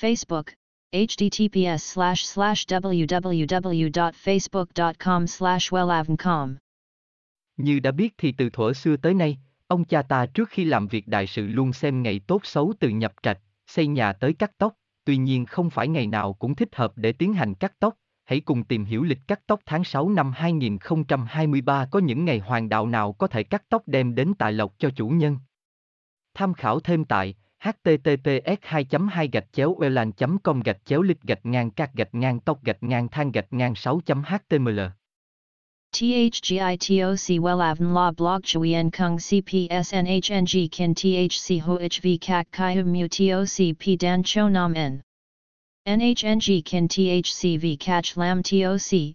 Facebook https://www.facebook.com/wellavncom Như đã biết thì từ thuở xưa tới nay, ông cha ta trước khi làm việc đại sự luôn xem ngày tốt xấu từ nhập trạch, xây nhà tới cắt tóc. Tuy nhiên không phải ngày nào cũng thích hợp để tiến hành cắt tóc, hãy cùng tìm hiểu lịch cắt tóc tháng 6 năm 2023 có những ngày hoàng đạo nào có thể cắt tóc đem đến tài lộc cho chủ nhân. Tham khảo thêm tại https://wellavn.com/lịch-cắt-tóc-thang-6.html THGITOC WELLAVN LA BLOG CHUI EN KUNG CPS NHNG KIN THC HOHV CAC CHI HUM MU TOC P DAN CHO NAM N NHNG KIN THC V CACH LAM TOC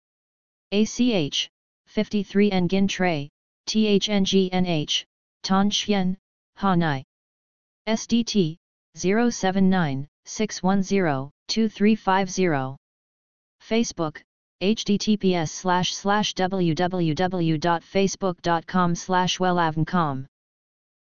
ACH 53 Nguyen Trai THNGNH Thanh Xuyen Hà Nội SDT 079-610-2350 Facebook https://www.facebook.com/wellavncom